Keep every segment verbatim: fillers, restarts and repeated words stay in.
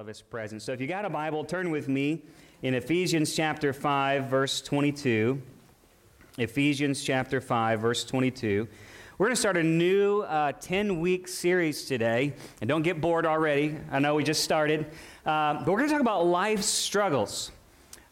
of his presence. So if you got a Bible, turn with me in Ephesians chapter five, verse twenty-two. Ephesians chapter five, verse twenty-two. We're going to start a new uh, ten-week series today. And don't get bored already. I know we just started. Uh, but we're going to talk about life's struggles.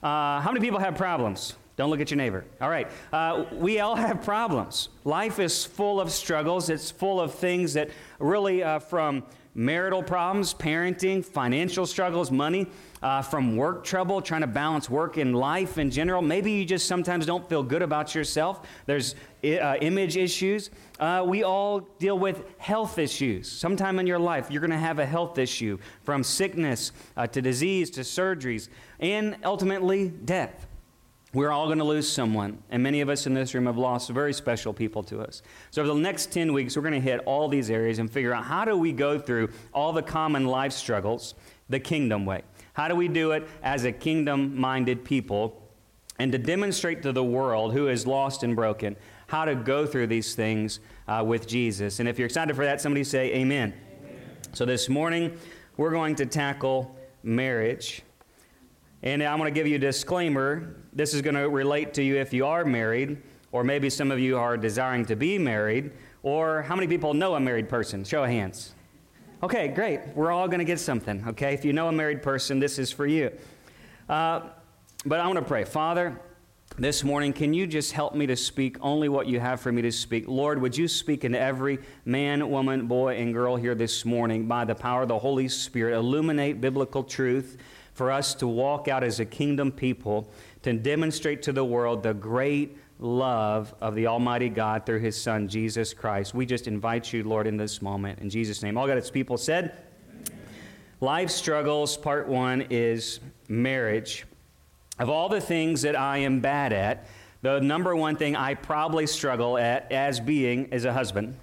Uh, how many people have problems? Don't look at your neighbor. All right. Uh, we all have problems. Life is full of struggles. It's full of things that really uh, from marital problems, parenting, financial struggles, money, uh, from work trouble, trying to balance work and life in general. Maybe you just sometimes don't feel good about yourself. There's uh, image issues. Uh, we all deal with health issues. Sometime in your life, you're going to have a health issue, from sickness uh, to disease to surgeries, and ultimately death. We're all going to lose someone, and many of us in this room have lost very special people to us. So over the next ten weeks, we're going to hit all these areas and figure out how do we go through all the common life struggles the kingdom way. How do we do it as a kingdom-minded people, and to demonstrate to the world who is lost and broken how to go through these things uh, with Jesus. And if you're excited for that, somebody say amen. Amen. So this morning, we're going to tackle marriage. And I want to give you a disclaimer. This is going to relate to you if you are married, or maybe some of you are desiring to be married, or how many people know a married person? Show of hands. Okay, great. We're all going to get something, okay? If you know a married person, this is for you. Uh, but I want to pray. Father, this morning, can you just help me to speak only what you have for me to speak? Lord, would you speak into every man, woman, boy, and girl here this morning by the power of the Holy Spirit? Illuminate biblical truth for us to walk out as a kingdom people, to demonstrate to the world the great love of the Almighty God through His Son, Jesus Christ. We just invite you, Lord, in this moment. In Jesus' name. All God's people said, amen. Life struggles, part one, is marriage. Of all the things that I am bad at, the number one thing I probably struggle at as being is a husband.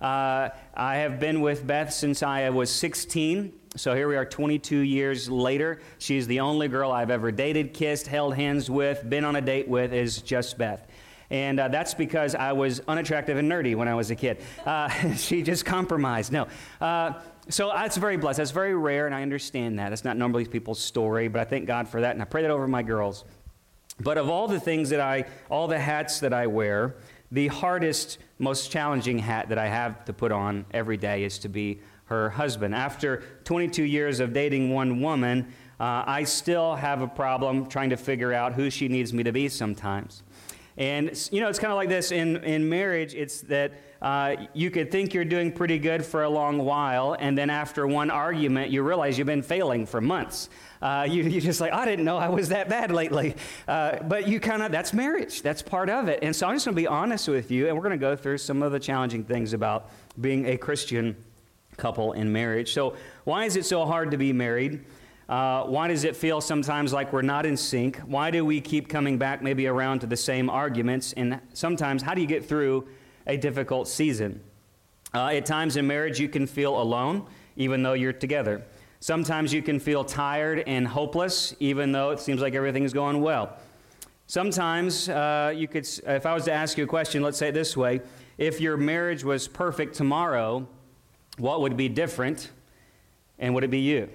Uh, I have been with Beth since I was sixteen. So here we are twenty-two years later. She's the only girl I've ever dated, kissed, held hands with, been on a date with, is just Beth. And uh, that's because I was unattractive and nerdy when I was a kid. Uh, she just compromised. No. Uh, so that's very blessed. That's very rare, and I understand that. That's not normally people's story, but I thank God for that, and I pray that over my girls. But of all the things that I, all the hats that I wear, the hardest, most challenging hat that I have to put on every day is to be her husband. After twenty-two years of dating one woman, uh, I still have a problem trying to figure out who she needs me to be sometimes. And, you know, it's kind of like this in, in marriage. It's that uh, you could think you're doing pretty good for a long while, and then after one argument, you realize you've been failing for months. Uh, you, you're just like, I didn't know I was that bad lately. Uh, but you kind of, that's marriage. That's part of it. And so I'm just going to be honest with you, and we're going to go through some of the challenging things about being a Christian couple in marriage. So why is it so hard to be married? Uh, why does it feel sometimes like we're not in sync? Why do we keep coming back maybe around to the same arguments? And sometimes, how do you get through a difficult season? Uh, at times in marriage, you can feel alone, even though you're together. Sometimes you can feel tired and hopeless, even though it seems like everything's going well. Sometimes uh, you could, if I was to ask you a question, let's say it this way: if your marriage was perfect tomorrow, what would be different, and would it be you?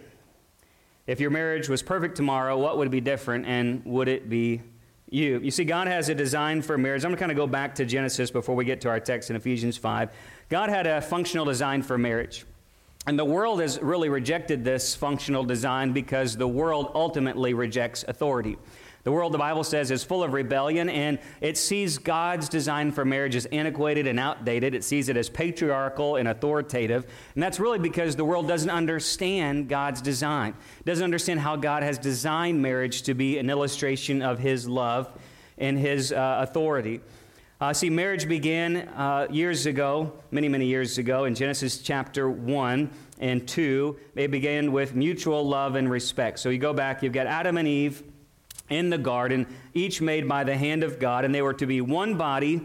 If your marriage was perfect tomorrow, what would be different, and would it be you? You see, God has a design for marriage. I'm going to kind of go back to Genesis before we get to our text in Ephesians five. God had a functional design for marriage, and the world has really rejected this functional design because the world ultimately rejects authority. The world, the Bible says, is full of rebellion, and it sees God's design for marriage as antiquated and outdated. It sees it as patriarchal and authoritative, and that's really because the world doesn't understand God's design. It doesn't understand how God has designed marriage to be an illustration of His love and His uh, authority. Uh, see, marriage began uh, years ago, many, many years ago, in Genesis chapter one and two. It began with mutual love and respect. So you go back, you've got Adam and Eve in the garden, each made by the hand of God, and they were to be one body,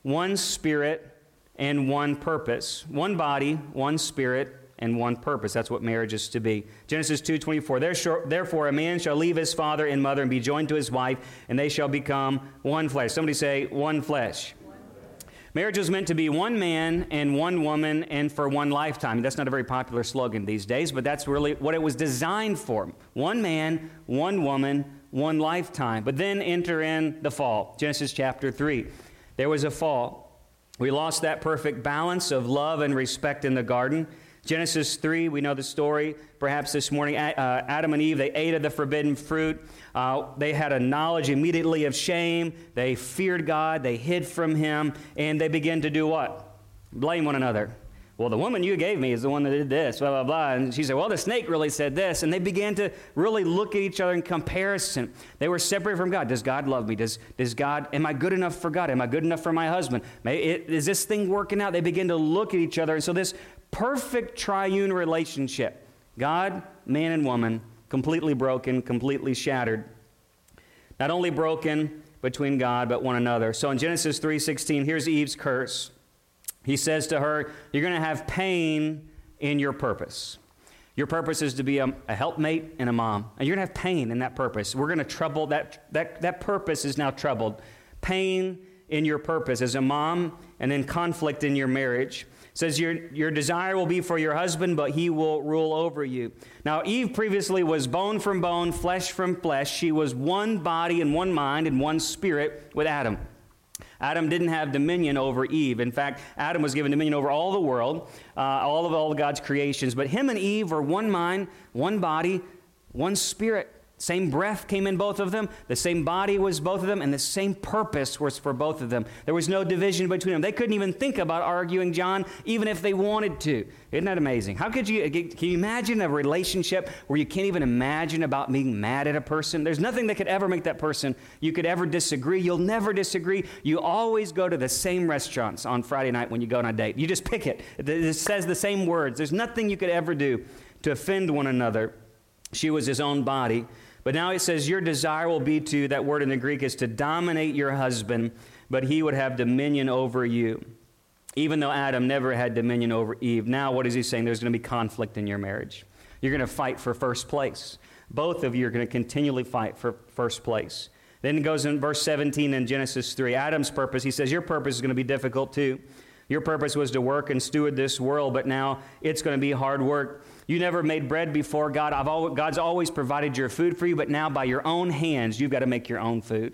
one spirit, and one purpose. One body, one spirit, and one purpose. That's what marriage is to be. Genesis two twenty-four, therefore a man shall leave his father and mother and be joined to his wife, and they shall become one flesh. Somebody say, one flesh. One flesh. Marriage was meant to be one man and one woman and for one lifetime. That's not a very popular slogan these days, but that's really what it was designed for. One man, one woman, one lifetime. But then enter in the fall. Genesis chapter three. There was a fall. We lost that perfect balance of love and respect in the garden. Genesis three, we know the story. Perhaps this morning, uh, Adam and Eve, they ate of the forbidden fruit. Uh, they had a knowledge immediately of shame. They feared God. They hid from him. And they began to do what? Blame one another. Well, the woman you gave me is the one that did this, blah, blah, blah. And she said, well, the snake really said this. And they began to really look at each other in comparison. They were separated from God. Does God love me? Does does God, am I good enough for God? Am I good enough for my husband? Is this thing working out? They begin to look at each other. And so this perfect triune relationship, God, man, and woman, completely broken, completely shattered. Not only broken between God, but one another. So in Genesis three sixteen, here's Eve's curse. He says to her, you're going to have pain in your purpose. Your purpose is to be a, a helpmate and a mom. And you're going to have pain in that purpose. We're going to trouble that, that, that purpose is now troubled. Pain in your purpose as a mom, and then conflict in your marriage. It says your, your desire will be for your husband, but he will rule over you. Now, Eve previously was bone from bone, flesh from flesh. She was one body and one mind and one spirit with Adam. Adam didn't have dominion over Eve. In fact, Adam was given dominion over all the world, uh, all of all of God's creations. But him and Eve were one mind, one body, one spirit. Same breath came in both of them. The same body was both of them, and the same purpose was for both of them. There was no division between them. They couldn't even think about arguing, John, even if they wanted to. Isn't that amazing? How could you, can you imagine a relationship where you can't even imagine about being mad at a person? There's nothing that could ever make that person, you could ever disagree. You'll never disagree. You always go to the same restaurants on Friday night when you go on a date. You just pick it. It says the same words. There's nothing you could ever do to offend one another. She was his own body. But now it says, your desire will be to, that word in the Greek is to dominate your husband, but he would have dominion over you. Even though Adam never had dominion over Eve, now what is he saying? There's going to be conflict in your marriage. You're going to fight for first place. Both of you are going to continually fight for first place. Then it goes in verse seventeen in Genesis three, Adam's purpose. He says, your purpose is going to be difficult too. Your purpose was to work and steward this world, but now it's going to be hard work. You never made bread before, God. I've always, God's always provided your food for you, but now by your own hands, you've got to make your own food.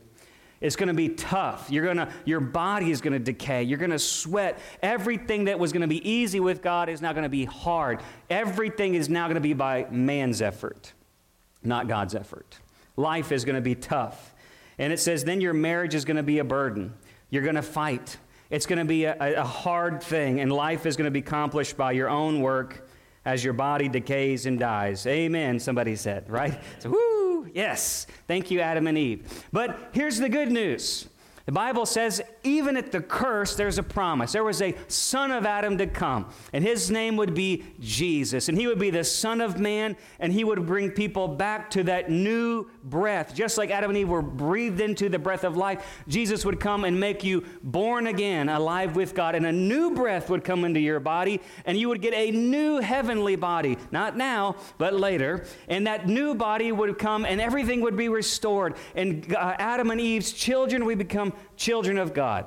It's going to be tough. You're going to, your body is going to decay. You're going to sweat. Everything that was going to be easy with God is now going to be hard. Everything is now going to be by man's effort, not God's effort. Life is going to be tough. And it says, then your marriage is going to be a burden. You're going to fight. It's going to be a, a hard thing, and life is going to be accomplished by your own work as your body decays and dies. Amen, somebody said, right? So, woo, yes. Thank you, Adam and Eve. But here's the good news. The Bible says even at the curse, there's a promise. There was a son of Adam to come, and his name would be Jesus, and he would be the Son of Man, and he would bring people back to that new breath. Just like Adam and Eve were breathed into the breath of life, Jesus would come and make you born again, alive with God, and a new breath would come into your body, and you would get a new heavenly body. Not now, but later. And that new body would come, and everything would be restored, and uh, Adam and Eve's children would become children of God.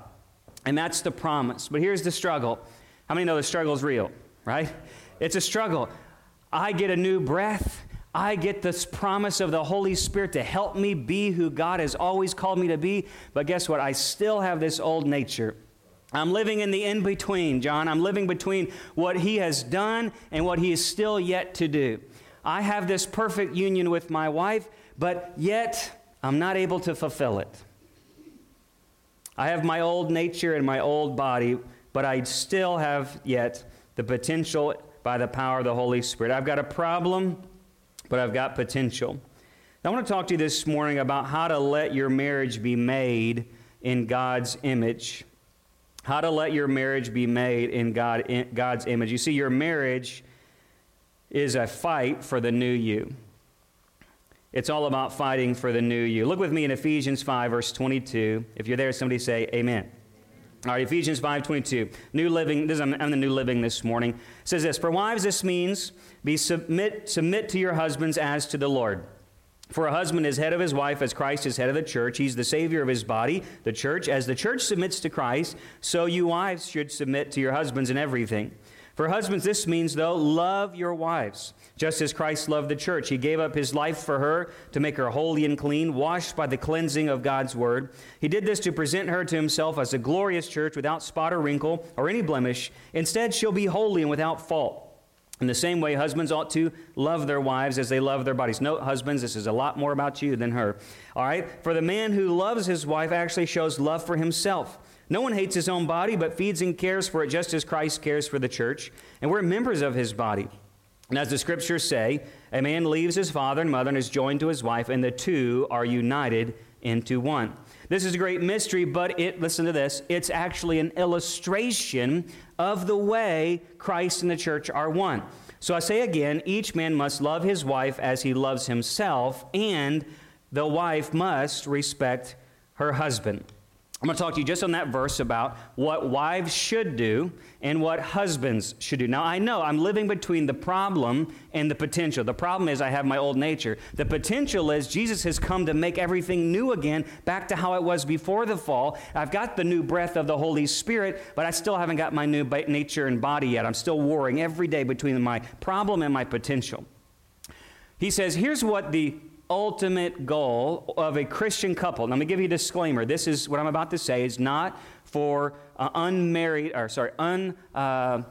And that's the promise. But here's the struggle. How many know the struggle is real, right? It's a struggle. I get a new breath. I get this promise of the Holy Spirit to help me be who God has always called me to be. But guess what? I still have this old nature. I'm living in the in-between, John. I'm living between what he has done and what he is still yet to do. I have this perfect union with my wife, but yet I'm not able to fulfill it. I have my old nature and my old body, but I still have yet the potential by the power of the Holy Spirit. I've got a problem, but I've got potential. Now, I want to talk to you this morning about how to let your marriage be made in God's image. How to let your marriage be made in God, in God's image. You see, your marriage is a fight for the new you. It's all about fighting for the new you. Look with me in Ephesians five, verse twenty-two. If you're there, somebody say amen. All right, Ephesians five twenty-two. New Living. This is, I'm, I'm the New Living this morning. It says this, for wives, this means be submit submit to your husbands as to the Lord. For a husband is head of his wife, as Christ is head of the church. He's the Savior of his body, the church. As the church submits to Christ, so you wives should submit to your husbands in everything. For husbands, this means, though, love your wives, just as Christ loved the church. He gave up his life for her to make her holy and clean, washed by the cleansing of God's word. He did this to present her to himself as a glorious church without spot or wrinkle or any blemish. Instead, she'll be holy and without fault. In the same way, husbands ought to love their wives as they love their bodies. Note, husbands, this is a lot more about you than her. All right? For the man who loves his wife actually shows love for himself. No one hates his own body, but feeds and cares for it just as Christ cares for the church. And we're members of his body. And as the scriptures say, a man leaves his father and mother and is joined to his wife, and the two are united into one. This is a great mystery, but it, listen to this, it's actually an illustration of the way Christ and the church are one. So I say again, each man must love his wife as he loves himself, and the wife must respect her husband. I'm going to talk to you just on that verse about what wives should do and what husbands should do. Now, I know I'm living between the problem and the potential. The problem is I have my old nature. The potential is Jesus has come to make everything new again, back to how it was before the fall. I've got the new breath of the Holy Spirit, but I still haven't got my new nature and body yet. I'm still warring every day between my problem and my potential. He says, here's what the ultimate goal of a Christian couple. Now, let me give you a disclaimer. This is what I'm about to say is not for uh, unmarried, or sorry, un uh,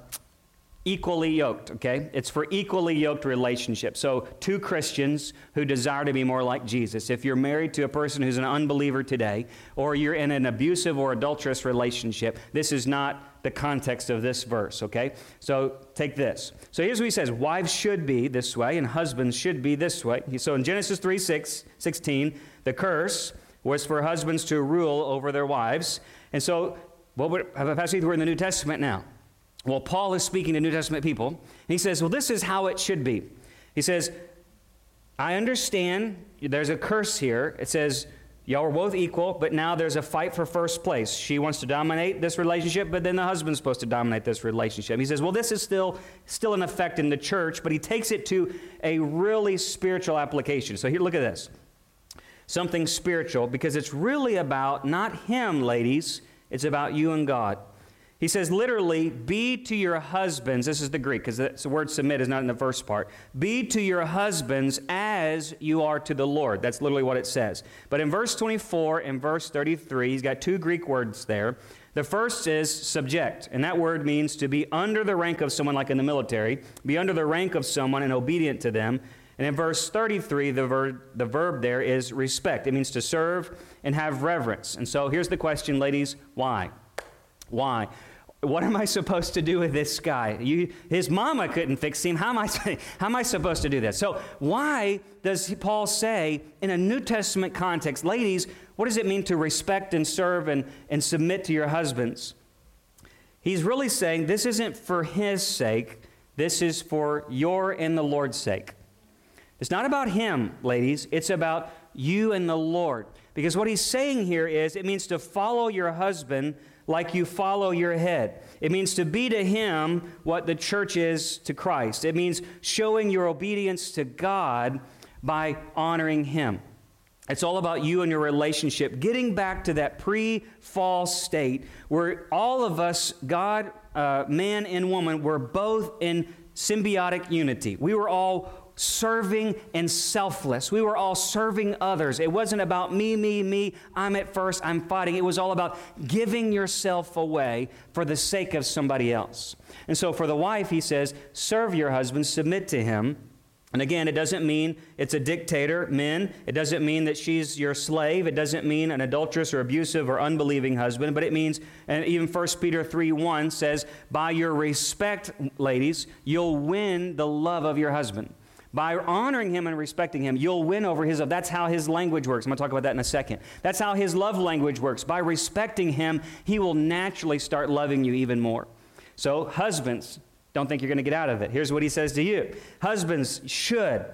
equally yoked, okay? It's for equally yoked relationships. So two Christians who desire to be more like Jesus. If you're married to a person who's an unbeliever today, or you're in an abusive or adulterous relationship, this is not the context of this verse, okay? So take this. So here's what he says. Wives should be this way, and husbands should be this way. So in Genesis three sixteen, the curse was for husbands to rule over their wives. And so what would, we're in the New Testament now. Well, Paul is speaking to New Testament people, and he says, well, this is how it should be. He says, I understand there's a curse here. It says, y'all are both equal, but now there's a fight for first place. She wants to dominate this relationship, but then the husband's supposed to dominate this relationship. He says, well, this is still, still in effect in the church, but he takes it to a really spiritual application. So here, look at this. Something spiritual, because it's really about not him, ladies. It's about you and God. He says, literally, be to your husbands, this is the Greek, because the word submit is not in the first part, be to your husbands as you are to the Lord. That's literally what it says. But in verse twenty-four and verse thirty-three, he's got two Greek words there. The first is subject, and that word means to be under the rank of someone, like in the military, be under the rank of someone and obedient to them. And in verse thirty-three, the verb, the verb there is respect. It means to serve and have reverence. And so here's the question, ladies, why? Why? What am I supposed to do with this guy? You, his mama couldn't fix him. How am I, how am I supposed to do that? So why does Paul say in a New Testament context, ladies, what does it mean to respect and serve and, and submit to your husbands? He's really saying this isn't for his sake. This is for your and the Lord's sake. It's not about him, ladies. It's about you and the Lord. Because what he's saying here is it means to follow your husband like you follow your head. It means to be to him what the church is to Christ. It means showing your obedience to God by honoring him. It's all about you and your relationship, getting back to that pre-fall state where all of us, God, uh, man and woman, were both in symbiotic unity. We were all serving and selfless. We were all serving others. It wasn't about me, me, me. I'm at first. I'm fighting. It was all about giving yourself away for the sake of somebody else. And so for the wife, he says, serve your husband, submit to him. And again, it doesn't mean it's a dictator, men. It doesn't mean that she's your slave. It doesn't mean an adulterous or abusive or unbelieving husband, but it means, and even First Peter three one says, by your respect, ladies, you'll win the love of your husband. By honoring him and respecting him, you'll win over his love. That's how his language works. I'm going to talk about that in a second. That's how his love language works. By respecting him, he will naturally start loving you even more. So husbands, don't think you're going to get out of it. Here's what he says to you. Husbands should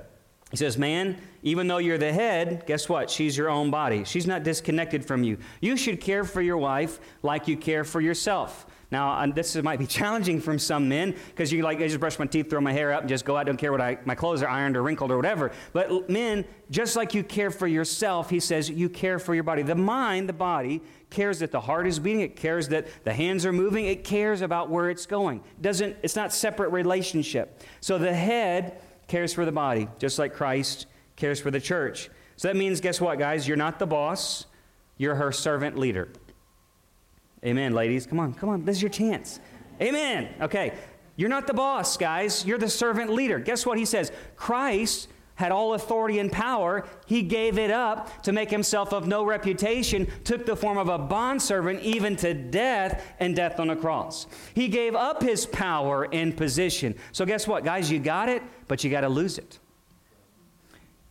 He says, man, even though you're the head, guess what? She's your own body. She's not disconnected from you. You should care for your wife like you care for yourself. Now, this might be challenging from some men because you're like, I just brush my teeth, throw my hair up, and just go out. I don't care what I, my clothes are ironed or wrinkled or whatever. But men, just like you care for yourself, he says, you care for your body. The mind, the body, cares that the heart is beating. It cares that the hands are moving. It cares about where it's going. Doesn't, it's not separate relationship. So the head cares for the body, just like Christ cares for the church. So that means, guess what, guys? You're not the boss. You're her servant leader. Amen, ladies. Come on, come on. This is your chance. Amen. Okay. You're not the boss, guys. You're the servant leader. Guess what he says? Christ had all authority and power. He gave it up to make himself of no reputation, took the form of a bondservant even to death and death on a cross. He gave up his power and position. So guess what, guys? You got it, but you got to lose it.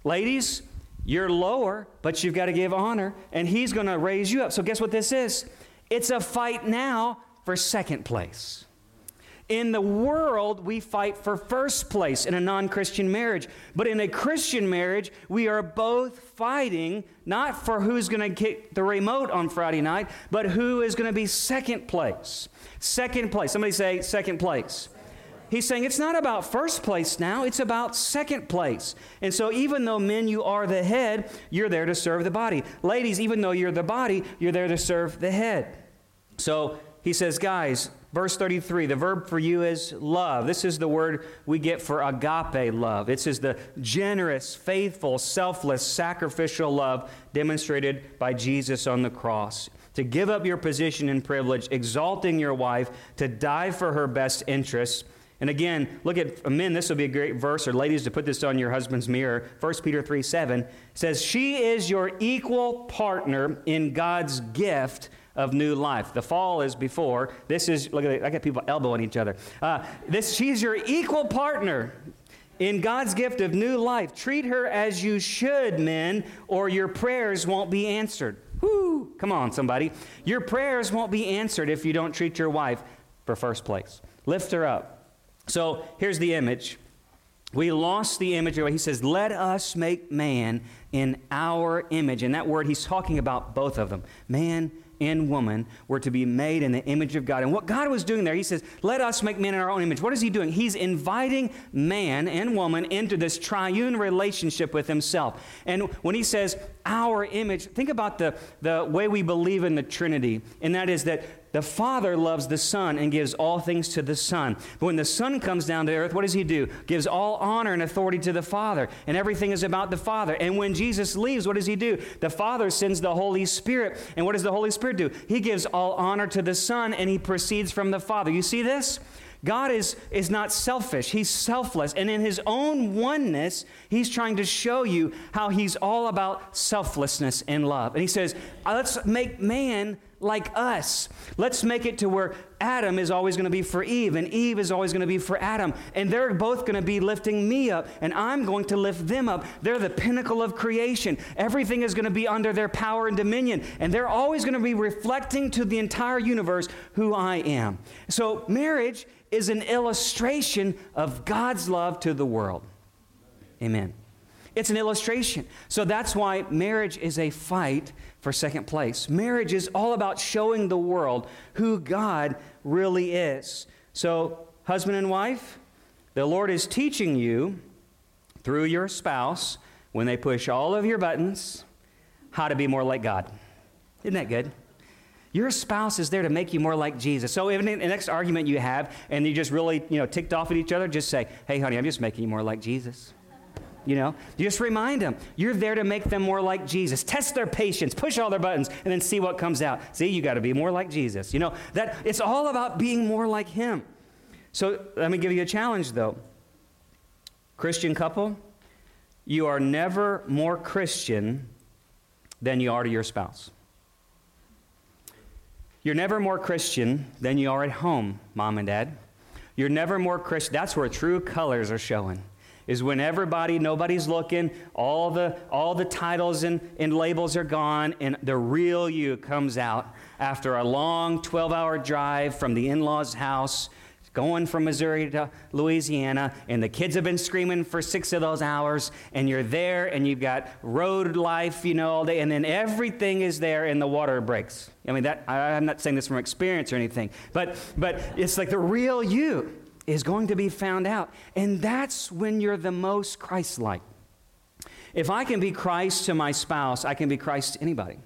Ladies, you're lower, but you've got to give honor, and he's going to raise you up. So guess what this is? It's a fight now for second place. In the world, we fight for first place in a non-Christian marriage. But in a Christian marriage, we are both fighting, not for who's going to get the remote on Friday night, but who is going to be second place. Second place. Somebody say second place. He's saying it's not about first place now, it's about second place. And so even though men, you are the head, you're there to serve the body. Ladies, even though you're the body, you're there to serve the head. So he says, guys, verse thirty-three, the verb for you is love. This is the word we get for agape love. This is the generous, faithful, selfless, sacrificial love demonstrated by Jesus on the cross. To give up your position and privilege, exalting your wife, to die for her best interests. And again, look at men. This will be a great verse, or ladies, to put this on your husband's mirror. First Peter three seven says, she is your equal partner in God's gift of new life. The fall is before. This is, look at it, I got people elbowing each other. Uh, this, she's your equal partner in God's gift of new life. Treat her as you should, men, or your prayers won't be answered. Whoo! Come on, somebody. Your prayers won't be answered if you don't treat your wife for first place. Lift her up. So here's the image. We lost the image. He says, let us make man in our image. And that word, he's talking about both of them. Man and woman were to be made in the image of God. And what God was doing there, he says, let us make man in our own image. What is he doing? He's inviting man and woman into this triune relationship with himself. And when he says our image, think about the, the way we believe in the Trinity. And that is that the Father loves the Son and gives all things to the Son. But when the Son comes down to earth, what does he do? Gives all honor and authority to the Father, and everything is about the Father. And when Jesus leaves, what does he do? The Father sends the Holy Spirit. And what does the Holy Spirit do? He gives all honor to the Son, and he proceeds from the Father. You see this? God is, is not selfish. He's selfless. And in his own oneness, he's trying to show you how he's all about selflessness and love. And he says, let's make man like us. Let's make it to where Adam is always going to be for Eve, and Eve is always going to be for Adam. And they're both going to be lifting me up, and I'm going to lift them up. They're the pinnacle of creation. Everything is going to be under their power and dominion. And they're always going to be reflecting to the entire universe who I am. So marriage is an illustration of God's love to the world. Amen. It's an illustration. So that's why marriage is a fight for second place. Marriage is all about showing the world who God really is. So husband and wife, the Lord is teaching you through your spouse, when they push all of your buttons, how to be more like God. Isn't that good? Your spouse is there to make you more like Jesus. So if in the next argument you have and you just really, you know, ticked off at each other, just say, hey, honey, I'm just making you more like Jesus. You know, just remind them, you're there to make them more like Jesus. Test their patience, push all their buttons, and then see what comes out. See, you got to be more like Jesus. You know, that it's all about being more like him. So let me give you a challenge, though. Christian couple, you are never more Christian than you are to your spouse. You're never more Christian than you are at home, mom and dad. You're never more Christian. That's where true colors are showing, is when everybody, nobody's looking, all the all the titles and, and labels are gone, and the real you comes out after a long twelve-hour drive from the in-laws' house, going from Missouri to Louisiana, and the kids have been screaming for six of those hours, and you're there, and you've got road life, you know, all day, and then everything is there, and the water breaks. I mean, that I, I'm not saying this from experience or anything, but but it's like the real you is going to be found out, and that's when you're the most Christ-like. If I can be Christ to my spouse, I can be Christ to anybody.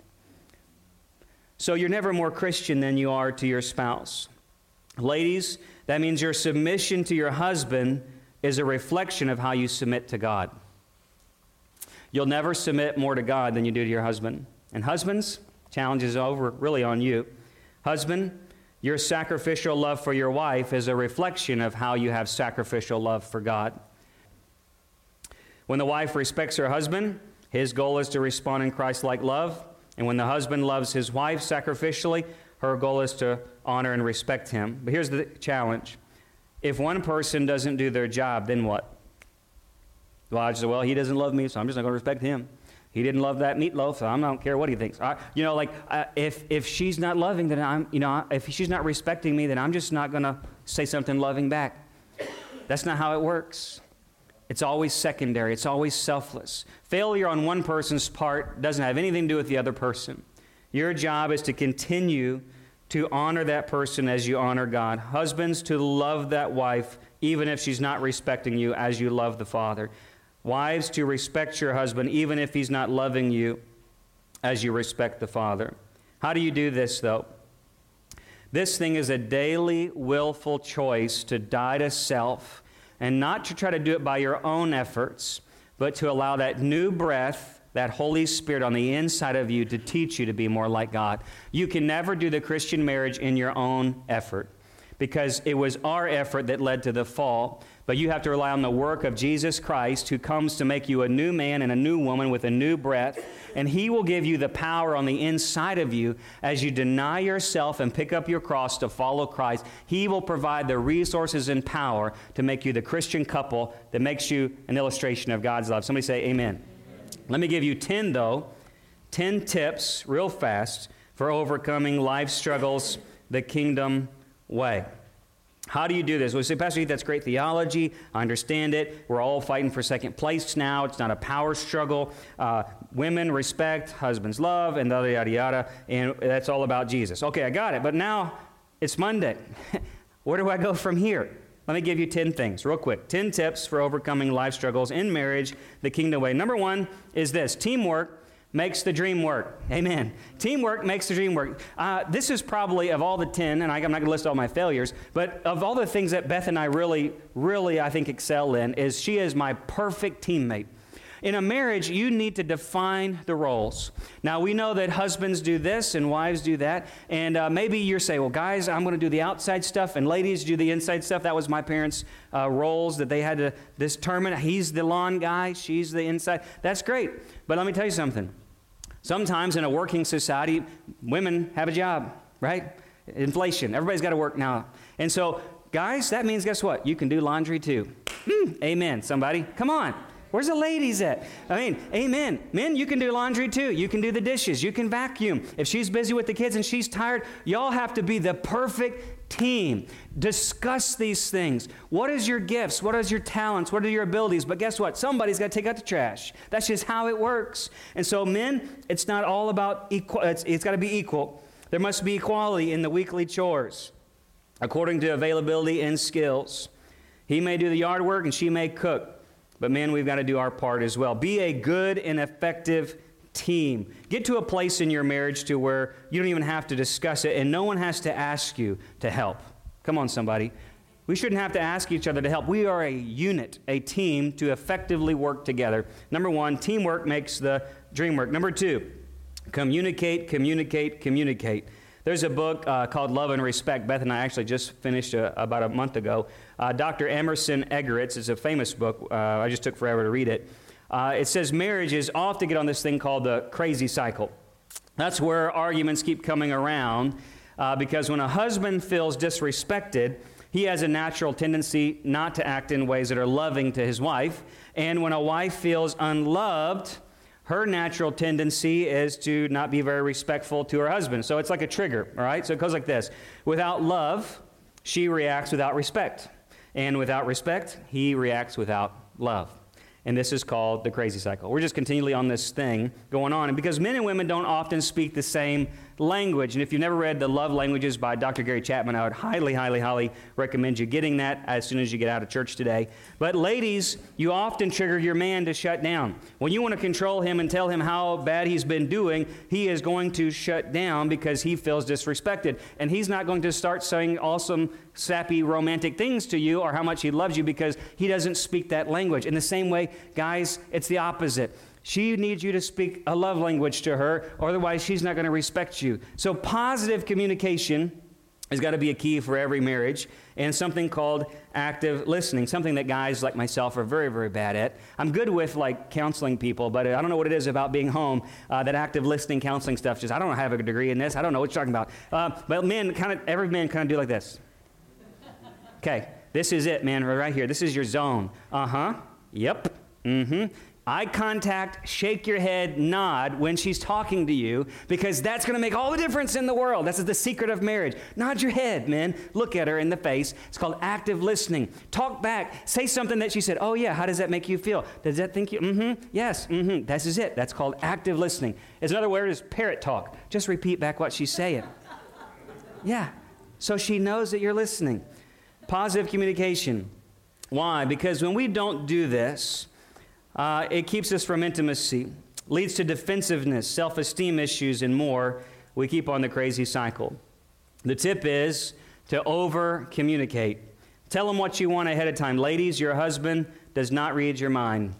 So you're never more Christian than you are to your spouse. Ladies, that means your submission to your husband is a reflection of how you submit to God. You'll never submit more to God than you do to your husband. And husbands, challenge is over, really on you. Husband, your sacrificial love for your wife is a reflection of how you have sacrificial love for God. When the wife respects her husband, his goal is to respond in Christ-like love. And when the husband loves his wife sacrificially, her goal is to honor and respect him. But here's the challenge. If one person doesn't do their job, then what? Well, I say, well, he doesn't love me, so I'm just not going to respect him. He didn't love that meatloaf, so I don't care what he thinks. I, you know, like, uh, if if she's not loving, then I'm, you know, if she's not respecting me, then I'm just not going to say something loving back. That's not how it works. It's always secondary. It's always selfless. Failure on one person's part doesn't have anything to do with the other person. Your job is to continue to honor that person as you honor God. Husbands, to love that wife, even if she's not respecting you, as you love the Father. Wives, to respect your husband, even if he's not loving you, as you respect the Father. How do you do this, though? This thing is a daily, willful choice to die to self, and not to try to do it by your own efforts, but to allow that new breath, that Holy Spirit on the inside of you to teach you to be more like God. You can never do the Christian marriage in your own effort, because it was our effort that led to the fall, but you have to rely on the work of Jesus Christ, who comes to make you a new man and a new woman with a new breath, and he will give you the power on the inside of you as you deny yourself and pick up your cross to follow Christ. He will provide the resources and power to make you the Christian couple that makes you an illustration of God's love. Somebody say amen. Amen. Let me give you ten, though, ten tips real fast for overcoming life struggles the kingdom way. How do you do this? Well, you say, Pastor Heath, that's great theology. I understand it. We're all fighting for second place now. It's not a power struggle. Uh, women respect, husbands love, and yada, yada, yada. And that's all about Jesus. Okay, I got it. But now it's Monday. Where do I go from here? Let me give you ten things real quick. ten tips for overcoming life struggles in marriage the kingdom way. Number one is this. Teamwork makes the dream work. Amen. Teamwork makes the dream work. Uh, this is probably, of all the ten, and I, I'm not going to list all my failures, but of all the things that Beth and I really, really, I think, excel in, is she is my perfect teammate. In a marriage, you need to define the roles. Now, we know that husbands do this and wives do that, and uh, maybe you're saying, well, guys, I'm going to do the outside stuff, and ladies do the inside stuff. That was my parents' uh, roles that they had to determine. He's the lawn guy, she's the inside. That's great, but let me tell you something. Sometimes in a working society, women have a job, right? Inflation. Everybody's got to work now. And so, guys, that means, guess what? You can do laundry too. Mm, amen, somebody. Come on. Where's the ladies at? I mean, amen. Men, you can do laundry too. You can do the dishes. You can vacuum. If she's busy with the kids and she's tired, y'all have to be the perfect team. Discuss these things. What is your gifts? What is your talents? What are your abilities? But guess what? Somebody's got to take out the trash. That's just how it works. And so, men, it's not all about equal. It's, it's got to be equal. There must be equality in the weekly chores according to availability and skills. He may do the yard work and she may cook. But men, we've got to do our part as well. Be a good and effective team. Get to a place in your marriage to where you don't even have to discuss it, and no one has to ask you to help. Come on, somebody. We shouldn't have to ask each other to help. We are a unit, a team, to effectively work together. Number one, teamwork makes the dream work. Number two, communicate, communicate, communicate. There's a book uh, called Love and Respect. Beth and I actually just finished a, about a month ago. Uh, Doctor Emerson Eggerichs, it's a famous book. Uh, I just took forever to read it. Uh, it says marriages often get on this thing called the crazy cycle. That's where arguments keep coming around uh, because when a husband feels disrespected, he has a natural tendency not to act in ways that are loving to his wife. And when a wife feels unloved, her natural tendency is to not be very respectful to her husband. So it's like a trigger, all right? So it goes like this. Without love, She reacts without respect. And without respect, he reacts without love. And this is called the crazy cycle. We're just continually on this thing going on. And because men and women don't often speak the same language, and if you've never read The Love Languages by Doctor Gary Chapman, I would highly, highly, highly recommend you getting that as soon as you get out of church today. But ladies, you often trigger your man to shut down. When you want to control him and tell him how bad he's been doing, he is going to shut down because he feels disrespected. And he's not going to start saying awesome, sappy, romantic things to you or how much he loves you because he doesn't speak that language. In the same way, guys, it's the opposite. She needs you to speak a love language to her, otherwise she's not going to respect you. So positive communication has got to be a key for every marriage, and something called active listening, something that guys like myself are very, very bad at. I'm good with, like, counseling people, but I don't know what it is about being home, uh, that active listening, counseling stuff. Just, I don't have a degree in this. I don't know what you're talking about. Uh, but men, kind of, every man kind of do like this. Okay, this is it, man, right here. This is your zone. Uh-huh. Yep. Mm-hmm. Eye contact, shake your head, nod when she's talking to you, because that's going to make all the difference in the world. That's the secret of marriage. Nod your head, man. Look at her in the face. It's called active listening. Talk back. Say something that she said. Oh, yeah. How does that make you feel? Does that think you? Mm-hmm. Yes. Mm-hmm. This is it. That's called active listening. It's another word is parrot talk. Just repeat back what she's saying. Yeah. So she knows that you're listening. Positive communication. Why? Because when we don't do this, Uh, it keeps us from intimacy, leads to defensiveness, self-esteem issues, and more. We keep on the crazy cycle. The tip is to over-communicate. Tell them what you want ahead of time. Ladies, your husband does not read your mind.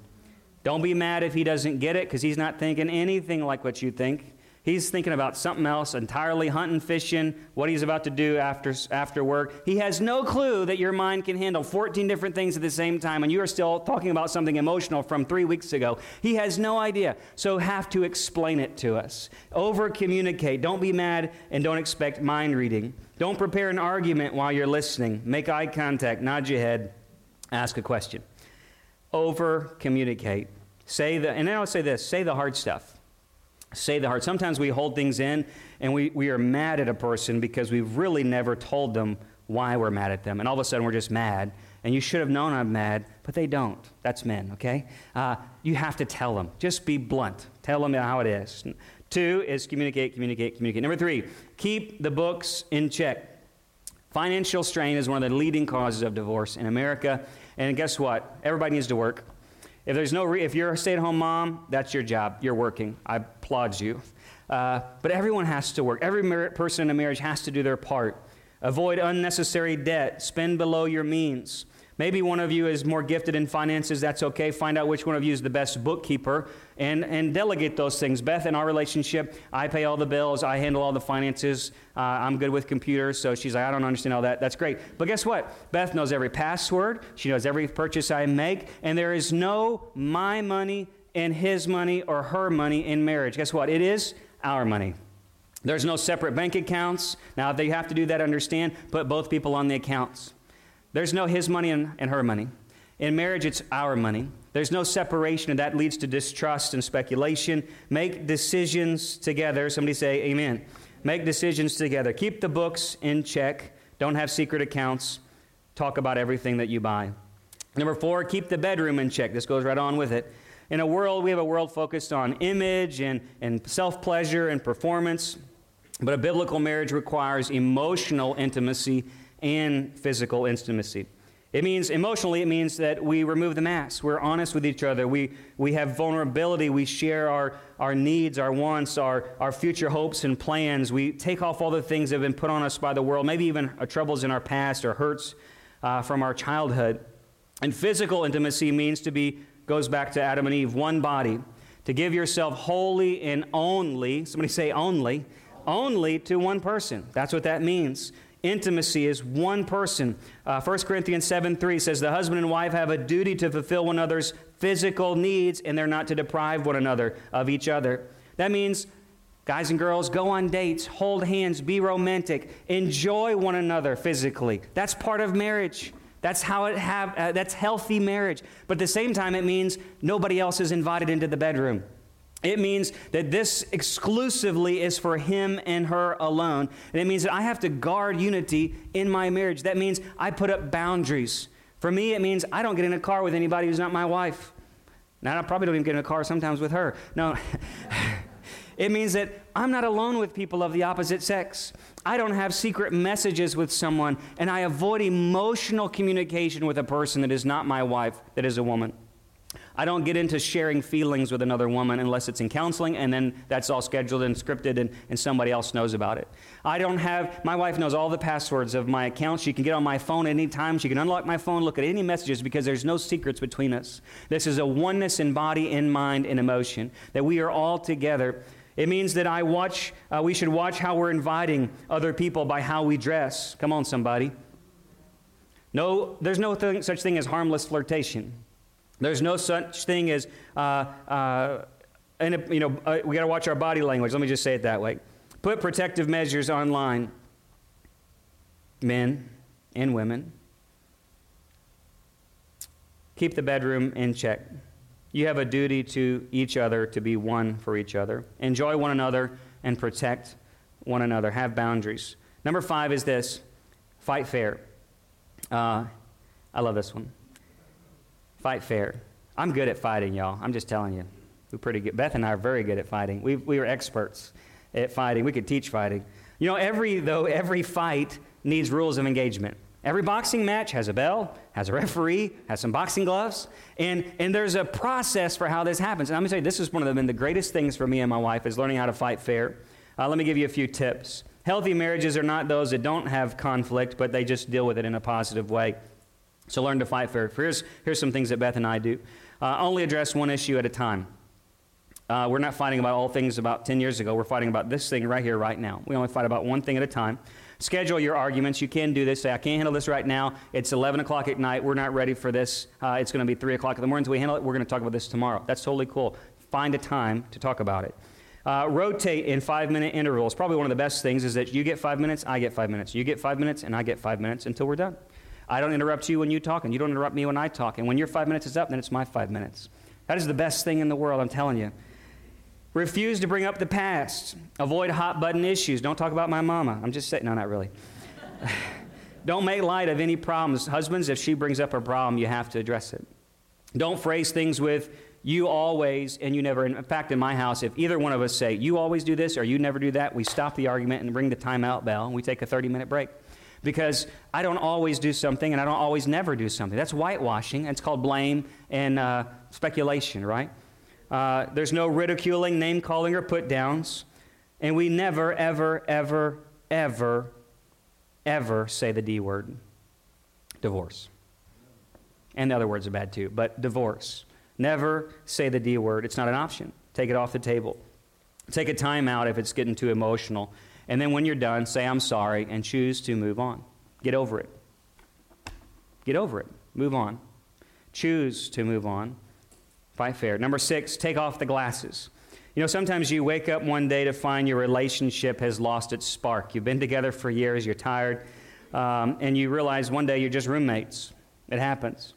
Don't be mad if he doesn't get it, because he's not thinking anything like what you think. He's thinking about something else entirely, hunting, fishing, what he's about to do after after work. He has no clue that your mind can handle fourteen different things at the same time, and you are still talking about something emotional from three weeks ago. He has no idea, so have to explain it to us. Over-communicate. Don't be mad, and don't expect mind reading. Don't prepare an argument while you're listening. Make eye contact. Nod your head. Ask a question. Over-communicate. Say the, and then I'll say this, say the hard stuff. Say the heart. Sometimes we hold things in, and we, we are mad at a person because we've really never told them why we're mad at them. And all of a sudden, we're just mad. And you should have known I'm mad, but they don't. That's men, okay? Uh, you have to tell them. Just be blunt. Tell them how it is. Two is communicate, communicate, communicate. Number three, keep the books in check. Financial strain is one of the leading causes of divorce in America. And guess what? Everybody needs to work. If there's no, re- if you're a stay-at-home mom, that's your job. You're working. I applaud you. Uh, but everyone has to work. Every mer- person in a marriage has to do their part. Avoid unnecessary debt. Spend below your means. Maybe one of you is more gifted in finances. That's okay. Find out which one of you is the best bookkeeper and, and delegate those things. Beth, in our relationship, I pay all the bills. I handle all the finances. Uh, I'm good with computers. So she's like, I don't understand all that. That's great. But guess what? Beth knows every password. She knows every purchase I make. And there is no my money and his money or her money in marriage. Guess what? It is our money. There's no separate bank accounts. Now, if they have to do that, understand, put both people on the accounts. There's no his money and, and her money. In marriage, it's our money. There's no separation, and that leads to distrust and speculation. Make decisions together. Somebody say amen. Make decisions together. Keep the books in check. Don't have secret accounts. Talk about everything that you buy. Number four, keep the bedroom in check. This goes right on with it. In a world, we have a world focused on image and, and self-pleasure and performance, but a biblical marriage requires emotional intimacy and physical intimacy. It means, emotionally, it means that we remove the mask. We're honest with each other. We we have vulnerability. We share our, our needs, our wants, our, our future hopes and plans. We take off all the things that have been put on us by the world, maybe even troubles in our past or hurts uh, from our childhood. And physical intimacy means to be, goes back to Adam and Eve, one body. To give yourself wholly and only, somebody say only, only to one person. That's what that means. Intimacy is one person. Uh, First Corinthians seven three says, the husband and wife have a duty to fulfill one another's physical needs, and they're not to deprive one another of each other. That means, guys and girls, go on dates, hold hands, be romantic, enjoy one another physically. That's part of marriage. That's how it have. Uh, that's healthy marriage. But at the same time, it means nobody else is invited into the bedroom. It means that this exclusively is for him and her alone. And it means that I have to guard unity in my marriage. That means I put up boundaries. For me, it means I don't get in a car with anybody who's not my wife. Now, I probably don't even get in a car sometimes with her. No. It means that I'm not alone with people of the opposite sex. I don't have secret messages with someone, and I avoid emotional communication with a person that is not my wife, that is a woman. I don't get into sharing feelings with another woman unless it's in counseling, and then that's all scheduled and scripted, and, and somebody else knows about it. I don't have, my wife knows all the passwords of my accounts. She can get on my phone any time. She can unlock my phone, look at any messages, because there's no secrets between us. This is a oneness in body, in mind, in emotion, that we are all together. It means that I watch, uh, we should watch how we're inviting other people by how we dress. Come on, somebody. No, there's no th- such thing as harmless flirtation. There's no such thing as, uh, uh, and, you know, uh, we got to watch our body language. Let me just say it that way. Put protective measures online, men and women. Keep the bedroom in check. You have a duty to each other to be one for each other. Enjoy one another and protect one another. Have boundaries. Number five is this, fight fair. Uh, I love this one. Fight fair. I'm good at fighting, y'all. I'm just telling you. We're pretty good. Beth and I are very good at fighting. We we were experts at fighting. We could teach fighting. You know, every though every fight needs rules of engagement. Every boxing match has a bell, has a referee, has some boxing gloves, and and there's a process for how this happens. And I'm gonna tell you, this is one of the, the greatest things for me and my wife is learning how to fight fair. Uh, let me give you a few tips. Healthy marriages are not those that don't have conflict, but they just deal with it in a positive way. So learn to fight fair. Here's, here's some things that Beth and I do. Uh, only address one issue at a time. Uh, we're not fighting about all things about ten years ago. We're fighting about this thing right here, right now. We only fight about one thing at a time. Schedule your arguments. You can do this. Say, I can't handle this right now. It's eleven o'clock at night. We're not ready for this. Uh, it's going to be three o'clock in the morning until we handle it. We're going to talk about this tomorrow. That's totally cool. Find a time to talk about it. Uh, rotate in five-minute intervals. Probably one of the best things is that you get five minutes, I get five minutes. You get five minutes, and I get five minutes until we're done. I don't interrupt you when you talk, and you don't interrupt me when I talk. And when your five minutes is up, then it's my five minutes. That is the best thing in the world, I'm telling you. Refuse to bring up the past. Avoid hot-button issues. Don't talk about my mama. I'm just saying. No, not really. Don't make light of any problems. Husbands, if she brings up a problem, you have to address it. Don't phrase things with, you always, and you never. In fact, in my house, if either one of us say, you always do this or you never do that, we stop the argument and ring the timeout bell, and we take a thirty-minute break. Because I don't always do something, and I don't always never do something. That's whitewashing. It's called blame and uh, speculation, right? Uh, there's no ridiculing, name-calling, or put-downs. And we never, ever, ever, ever, ever say the D word, divorce. And the other words are bad, too, but divorce. Never say the D word. It's not an option. Take it off the table. Take a time out if it's getting too emotional. And then when you're done, say, I'm sorry, and choose to move on. Get over it. Get over it. Move on. Choose to move on. Fight fair. Number six, take off the glasses. You know, sometimes you wake up one day to find your relationship has lost its spark. You've been together for years, you're tired, um, and you realize one day you're just roommates. It happens.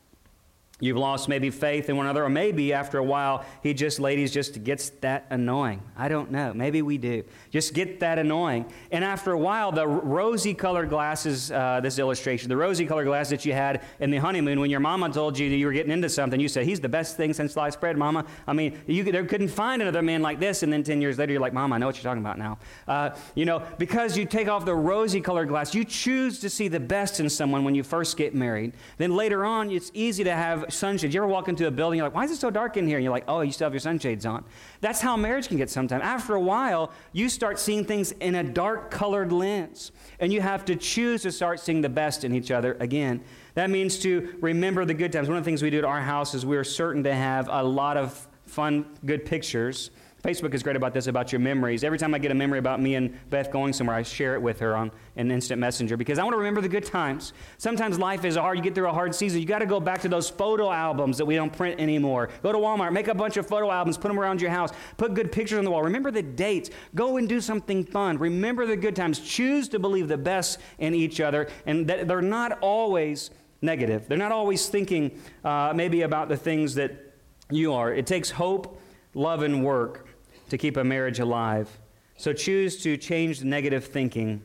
You've lost maybe faith in one another, or maybe after a while, he just, ladies, just gets that annoying. I don't know. Maybe we do. Just get that annoying. And after a while, the rosy-colored glasses, uh, this illustration, the rosy-colored glasses that you had in the honeymoon when your mama told you that you were getting into something, you said, he's the best thing since sliced bread, mama. I mean, you couldn't find another man like this, and then ten years later, you're like, mama, I know what you're talking about now. Uh, you know, because you take off the rosy-colored glass, you choose to see the best in someone when you first get married. Then later on, it's easy to have sunshades. You ever walk into a building, you're like, why is it so dark in here? And you're like, oh, you still have your sunshades on. That's how marriage can get sometimes. After a while, you start seeing things in a dark-colored lens, and you have to choose to start seeing the best in each other again. That means to remember the good times. One of the things we do at our house is we're certain to have a lot of fun, good pictures. Facebook is great about this, about your memories. Every time I get a memory about me and Beth going somewhere, I share it with her on an instant messenger because I want to remember the good times. Sometimes life is hard. You get through a hard season. You got to go back to those photo albums that we don't print anymore. Go to Walmart, make a bunch of photo albums, put them around your house, put good pictures on the wall. Remember the dates. Go and do something fun. Remember the good times. Choose to believe the best in each other, and that they're not always negative. They're not always thinking uh, maybe about the things that you are. It takes hope, love, and work to keep a marriage alive. So choose to change the negative thinking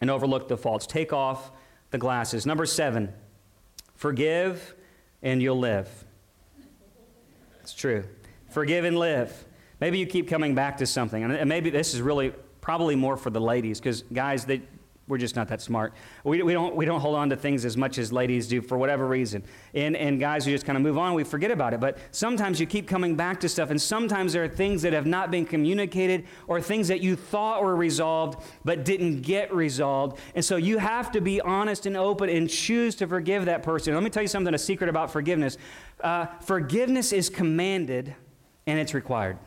and overlook the faults. Take off the glasses. Number seven, forgive and you'll live. It's true. Forgive and live. Maybe you keep coming back to something. And maybe this is really probably more for the ladies, because guys, they, we're just not that smart. We, we don't we don't hold on to things as much as ladies do for whatever reason. And and guys, we just kind of move on. We forget about it. But sometimes you keep coming back to stuff, and sometimes there are things that have not been communicated or things that you thought were resolved but didn't get resolved. And so you have to be honest and open and choose to forgive that person. Let me tell you something, a secret about forgiveness. Uh, forgiveness is commanded and it's required.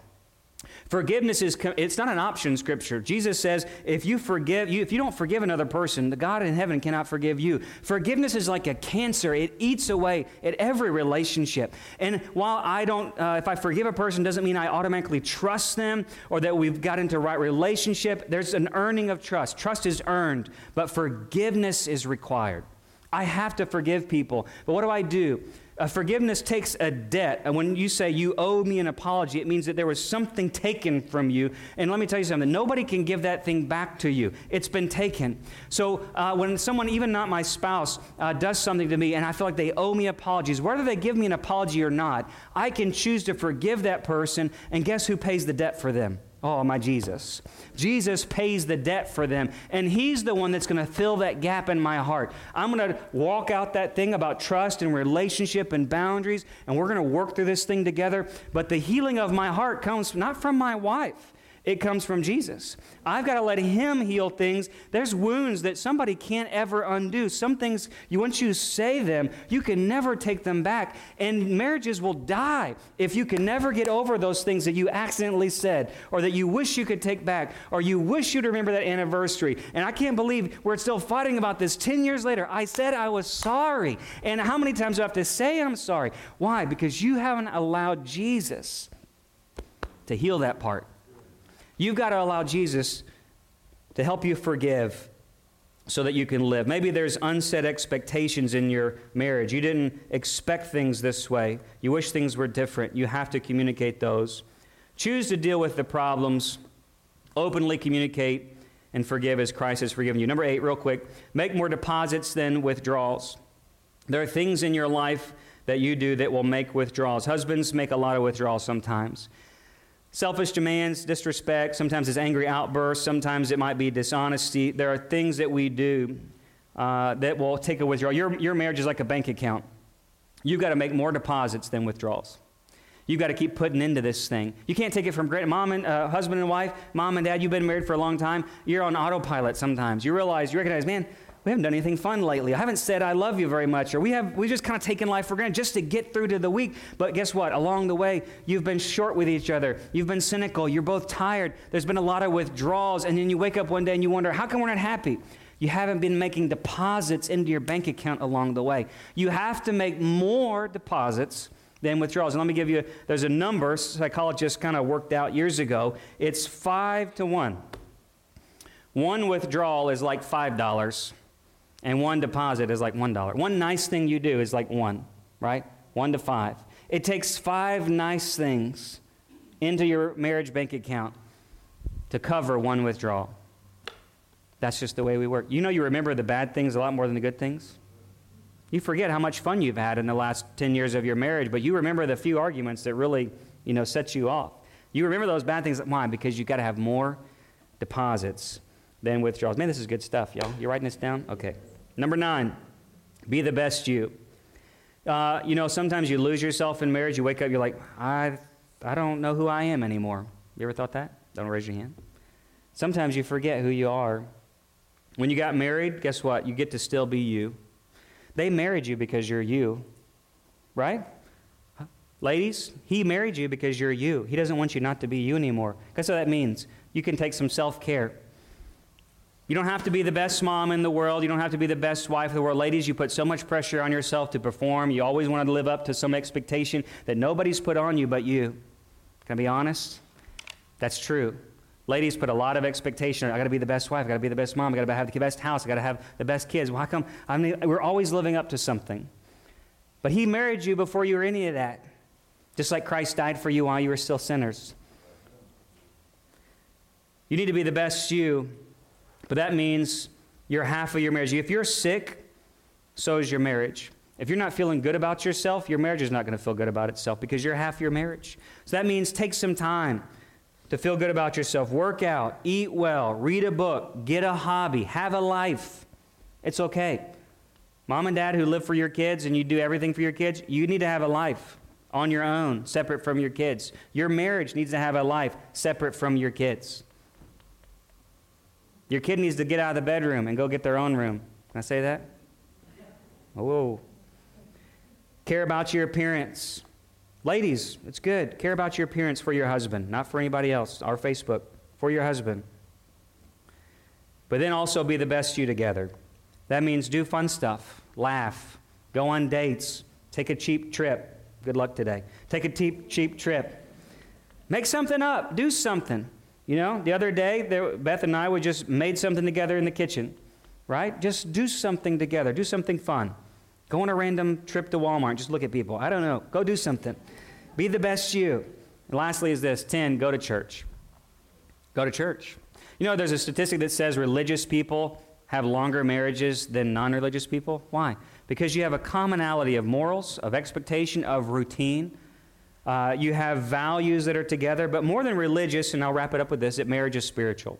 Forgiveness is, it's not an option in Scripture. Jesus says, if you forgive, you, if you don't forgive another person, the God in heaven cannot forgive you. Forgiveness is like a cancer. It eats away at every relationship. And while I don't, uh, if I forgive a person, doesn't mean I automatically trust them or that we've got into right relationship. There's an earning of trust. Trust is earned, but forgiveness is required. I have to forgive people, but what do I do? Uh, forgiveness takes a debt. And when you say you owe me an apology, it means that there was something taken from you. And let me tell you something, nobody can give that thing back to you. It's been taken. So uh, when someone, even not my spouse, uh, does something to me and I feel like they owe me apologies, whether they give me an apology or not, I can choose to forgive that person. And guess who pays the debt for them? Oh, my Jesus. Jesus pays the debt for them, and he's the one that's going to fill that gap in my heart. I'm going to walk out that thing about trust and relationship and boundaries, and we're going to work through this thing together. But the healing of my heart comes not from my wife. It comes from Jesus. I've got to let him heal things. There's wounds that somebody can't ever undo. Some things, you, once you say them, you can never take them back. And marriages will die if you can never get over those things that you accidentally said or that you wish you could take back or you wish you'd remember that anniversary. And I can't believe we're still fighting about this ten years later. I said I was sorry. And how many times do I have to say I'm sorry? Why? Because you haven't allowed Jesus to heal that part. You've got to allow Jesus to help you forgive so that you can live. Maybe there's unset expectations in your marriage. You didn't expect things this way. You wish things were different. You have to communicate those. Choose to deal with the problems, openly communicate, and forgive as Christ has forgiven you. Number eight, real quick, make more deposits than withdrawals. There are things in your life that you do that will make withdrawals. Husbands make a lot of withdrawals sometimes. Selfish demands, disrespect, sometimes it's angry outbursts, sometimes it might be dishonesty. There are things that we do uh, that will take a withdrawal. Your, your marriage is like a bank account. You've got to make more deposits than withdrawals. You've got to keep putting into this thing. You can't take it from great mom and uh, husband and wife, mom and dad. You've been married for a long time. You're on autopilot sometimes. You realize, you recognize, man, we haven't done anything fun lately. I haven't said I love you very much, or we have we just kind of taken life for granted just to get through to the week. But guess what? Along the way, you've been short with each other. You've been cynical. You're both tired. There's been a lot of withdrawals, and then you wake up one day and you wonder, how come we're not happy? You haven't been making deposits into your bank account along the way. You have to make more deposits than withdrawals. And let me give you, there's a number psychologists kind of worked out years ago. It's five to one. One withdrawal is like five dollars. And one deposit is like one dollar. One nice thing you do is like one, right? One to five. It takes five nice things into your marriage bank account to cover one withdrawal. That's just the way we work. You know, you remember the bad things a lot more than the good things. You forget how much fun you've had in the last ten years of your marriage, but you remember the few arguments that really, you know, set you off. You remember those bad things. Why? Because you've got to have more deposits than withdrawals. Man, this is good stuff, y'all. You writing this down? Okay. Number nine, be the best you. Uh, you know, sometimes you lose yourself in marriage. You wake up, you're like, I I don't know who I am anymore. You ever thought that? Don't raise your hand. Sometimes you forget who you are. When you got married, guess what? You get to still be you. They married you because you're you, right? Huh? Ladies, he married you because you're you. He doesn't want you not to be you anymore. Guess what that means? You can take some self-care. You don't have to be the best mom in the world. You don't have to be the best wife in the world. Ladies, you put so much pressure on yourself to perform. You always want to live up to some expectation that nobody's put on you but you. Can I be honest? That's true. Ladies put a lot of expectation. I got to be the best wife. I got to be the best mom. I got to have the best house. I got to have the best kids. Well, how come? I mean, we're always living up to something. But he married you before you were any of that. Just like Christ died for you while you were still sinners. You need to be the best you, but that means you're half of your marriage. If you're sick, so is your marriage. If you're not feeling good about yourself, your marriage is not going to feel good about itself because you're half your marriage. So that means take some time to feel good about yourself. Work out, eat well, read a book, get a hobby, have a life. It's okay. Mom and dad who live for your kids and you do everything for your kids, you need to have a life on your own, separate from your kids. Your marriage needs to have a life separate from your kids. Your kid needs to get out of the bedroom and go get their own room. Can I say that? Whoa. Care about your appearance. Ladies, it's good. Care about your appearance for your husband, not for anybody else. Our Facebook, for your husband. But then also be the best you together. That means do fun stuff. Laugh. Go on dates. Take a cheap trip. Good luck today. Take a cheap, cheap trip. Make something up. Do something. You know, the other day, there, Beth and I, we just made something together in the kitchen, right? Just do something together. Do something fun. Go on a random trip to Walmart. Just look at people. I don't know. Go do something. Be the best you. And lastly is this, ten, go to church. Go to church. You know, there's a statistic that says religious people have longer marriages than non-religious people. Why? Because you have a commonality of morals, of expectation, of routine. Uh, you have values that are together, but more than religious, and I'll wrap it up with this, that marriage is spiritual.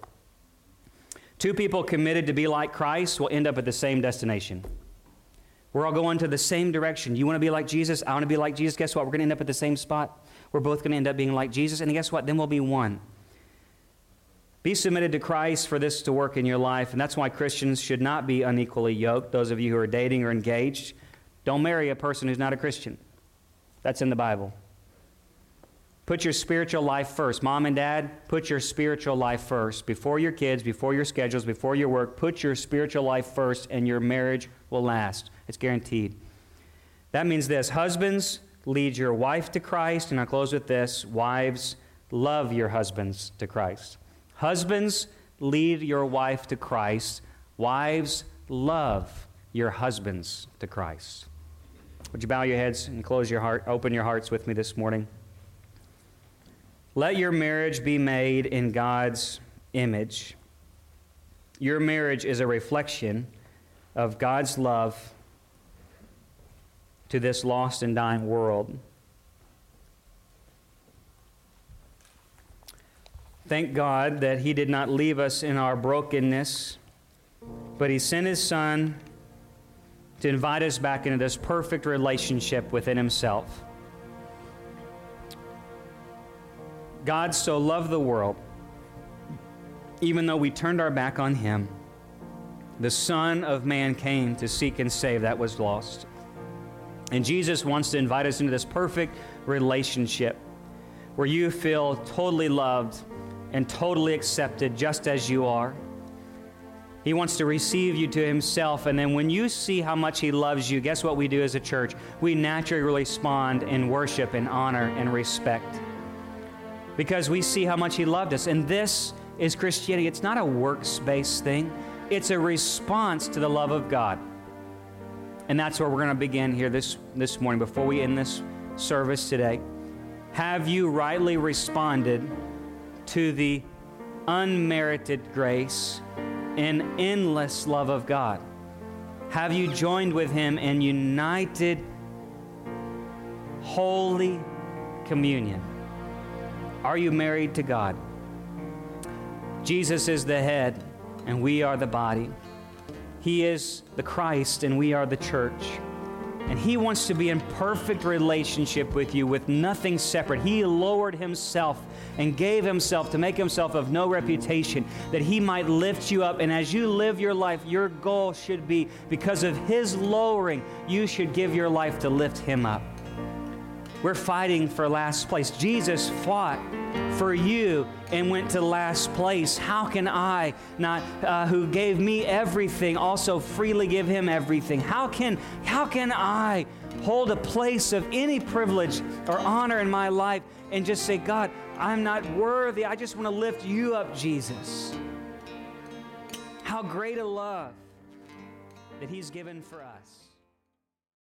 Two people committed to be like Christ will end up at the same destination. We're all going to the same direction. You want to be like Jesus? I want to be like Jesus. Guess what? We're going to end up at the same spot. We're both going to end up being like Jesus, and guess what? Then we'll be one. Be submitted to Christ for this to work in your life, and that's why Christians should not be unequally yoked. Those of you who are dating or engaged, don't marry a person who's not a Christian. That's in the Bible. Put your spiritual life first. Mom and dad, put your spiritual life first. Before your kids, before your schedules, before your work, put your spiritual life first, and your marriage will last. It's guaranteed. That means this. Husbands, lead your wife to Christ. And I'll close with this. Wives, love your husbands to Christ. Husbands, lead your wife to Christ. Wives, love your husbands to Christ. Would you bow your heads and close your heart, open your hearts with me this morning? Let your marriage be made in God's image. Your marriage is a reflection of God's love to this lost and dying world. Thank God that He did not leave us in our brokenness, but He sent His Son to invite us back into this perfect relationship within Himself. God so loved the world, even though we turned our back on Him, the Son of Man came to seek and save that was lost. And Jesus wants to invite us into this perfect relationship where you feel totally loved and totally accepted just as you are. He wants to receive you to Himself. And then when you see how much He loves you, guess what we do as a church? We naturally respond in worship and honor and respect because we see how much He loved us. And this is Christianity. It's not a works-based thing. It's a response to the love of God. And that's where we're going to begin here this, this morning before we end this service today. Have you rightly responded to the unmerited grace and endless love of God? Have you joined with Him in united holy communion? Are you married to God? Jesus is the head and we are the body. He is the Christ and we are the church. And He wants to be in perfect relationship with you with nothing separate. He lowered Himself and gave Himself to make Himself of no reputation that He might lift you up. And as you live your life, your goal should be because of His lowering, you should give your life to lift Him up. We're fighting for last place. Jesus fought for you and went to last place. How can I not, uh, who gave me everything, also freely give Him everything? How can, how can I hold a place of any privilege or honor in my life and just say, God, I'm not worthy. I just want to lift You up, Jesus. How great a love that He's given for us.